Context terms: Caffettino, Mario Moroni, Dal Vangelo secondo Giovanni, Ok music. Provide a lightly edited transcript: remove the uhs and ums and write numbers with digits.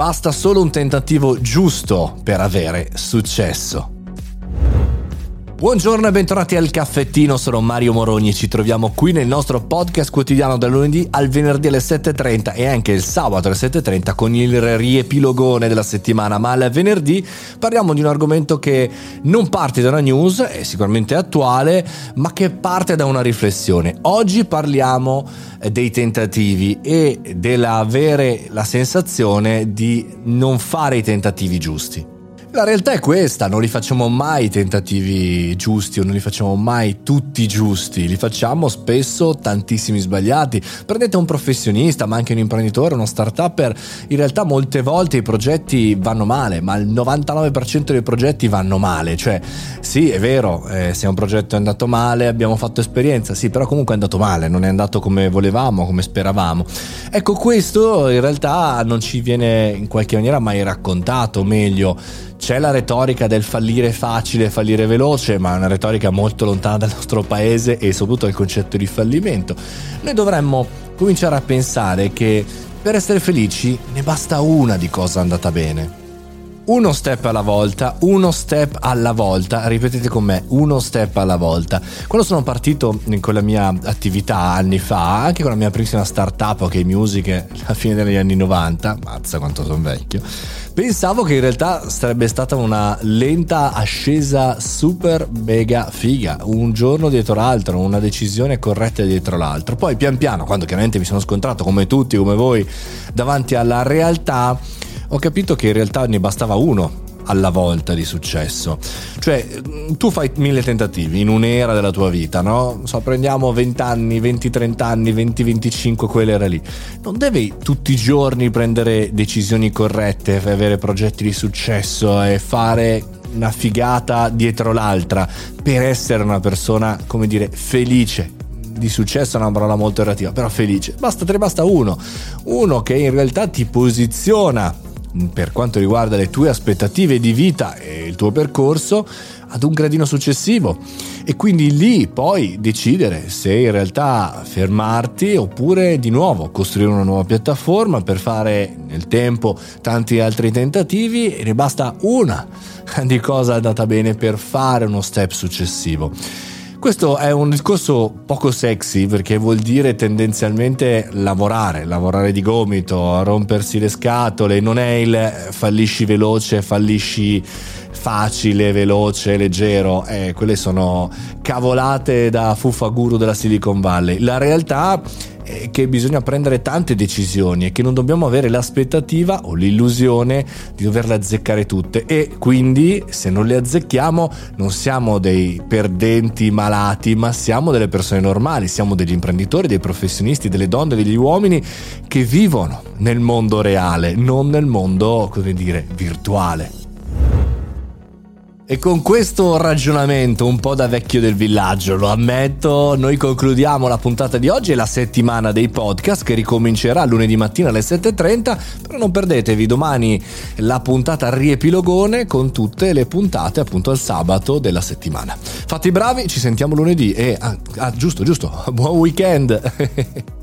Basta solo un tentativo giusto per avere successo. Buongiorno e bentornati al Caffettino, sono Mario Moroni e ci troviamo qui nel nostro podcast quotidiano dal lunedì al venerdì alle 7.30 e anche il sabato alle 7.30 con il riepilogone della settimana. Ma al venerdì parliamo di un argomento che non parte da una news, è sicuramente attuale, ma che parte da una riflessione. Oggi parliamo dei tentativi e dell'avere la sensazione di non fare i tentativi giusti. La realtà è questa, non li facciamo mai i tentativi giusti o non li facciamo mai tutti giusti, li facciamo spesso tantissimi sbagliati. Prendete un professionista, ma anche un imprenditore, uno startupper, in realtà molte volte i progetti vanno male, ma il 99% dei progetti vanno male, cioè sì è vero, se un progetto è andato male abbiamo fatto esperienza, sì però comunque è andato male, non è andato come volevamo, come speravamo. Ecco, questo in realtà non ci viene in qualche maniera mai raccontato, meglio c'è la retorica del fallire facile, fallire veloce, ma è una retorica molto lontana dal nostro paese e soprattutto dal concetto di fallimento. Noi dovremmo cominciare a pensare che per essere felici ne basta una di cosa andata bene. Uno step alla volta, ripetete con me, uno step alla volta. Quando sono partito con la mia attività anni fa, anche con la mia primissima startup Ok Music alla fine degli anni 90, mazza quanto sono vecchio, pensavo che in realtà sarebbe stata una lenta ascesa super mega figa, un giorno dietro l'altro, una decisione corretta dietro l'altro. Poi pian piano, quando chiaramente mi sono scontrato come tutti, come voi, davanti alla realtà, ho capito che in realtà ne bastava uno alla volta di successo. Cioè, tu fai 1000 tentativi in un'era della tua vita, no? So, prendiamo 20 anni, 20, 30 anni, 20, 25, quell'era lì. Non devi tutti i giorni prendere decisioni corrette, avere progetti di successo e fare una figata dietro l'altra per essere una persona, come dire, felice. Di successo è una parola molto relativa, però felice. Basta, te ne basta uno che in realtà ti posiziona per quanto riguarda le tue aspettative di vita e il tuo percorso ad un gradino successivo e quindi lì poi decidere se in realtà fermarti oppure di nuovo costruire una nuova piattaforma per fare nel tempo tanti altri tentativi e ne basta una di cosa andata bene per fare uno step successivo. Questo è un discorso poco sexy perché vuol dire tendenzialmente lavorare di gomito, rompersi le scatole, non è il fallisci veloce, fallisci facile, veloce, leggero, quelle sono cavolate da fuffa guru della Silicon Valley. La realtà è che bisogna prendere tante decisioni e che non dobbiamo avere l'aspettativa o l'illusione di doverle azzeccare tutte e quindi se non le azzecchiamo non siamo dei perdenti malati, ma siamo delle persone normali, siamo degli imprenditori, dei professionisti, delle donne, degli uomini che vivono nel mondo reale, non nel mondo, come dire, virtuale. E con questo ragionamento un po' da vecchio del villaggio, lo ammetto, noi concludiamo la puntata di oggi e la settimana dei podcast che ricomincerà lunedì mattina alle 7.30, però non perdetevi domani la puntata riepilogone con tutte le puntate appunto al sabato della settimana. Fatti bravi, ci sentiamo lunedì e giusto, buon weekend!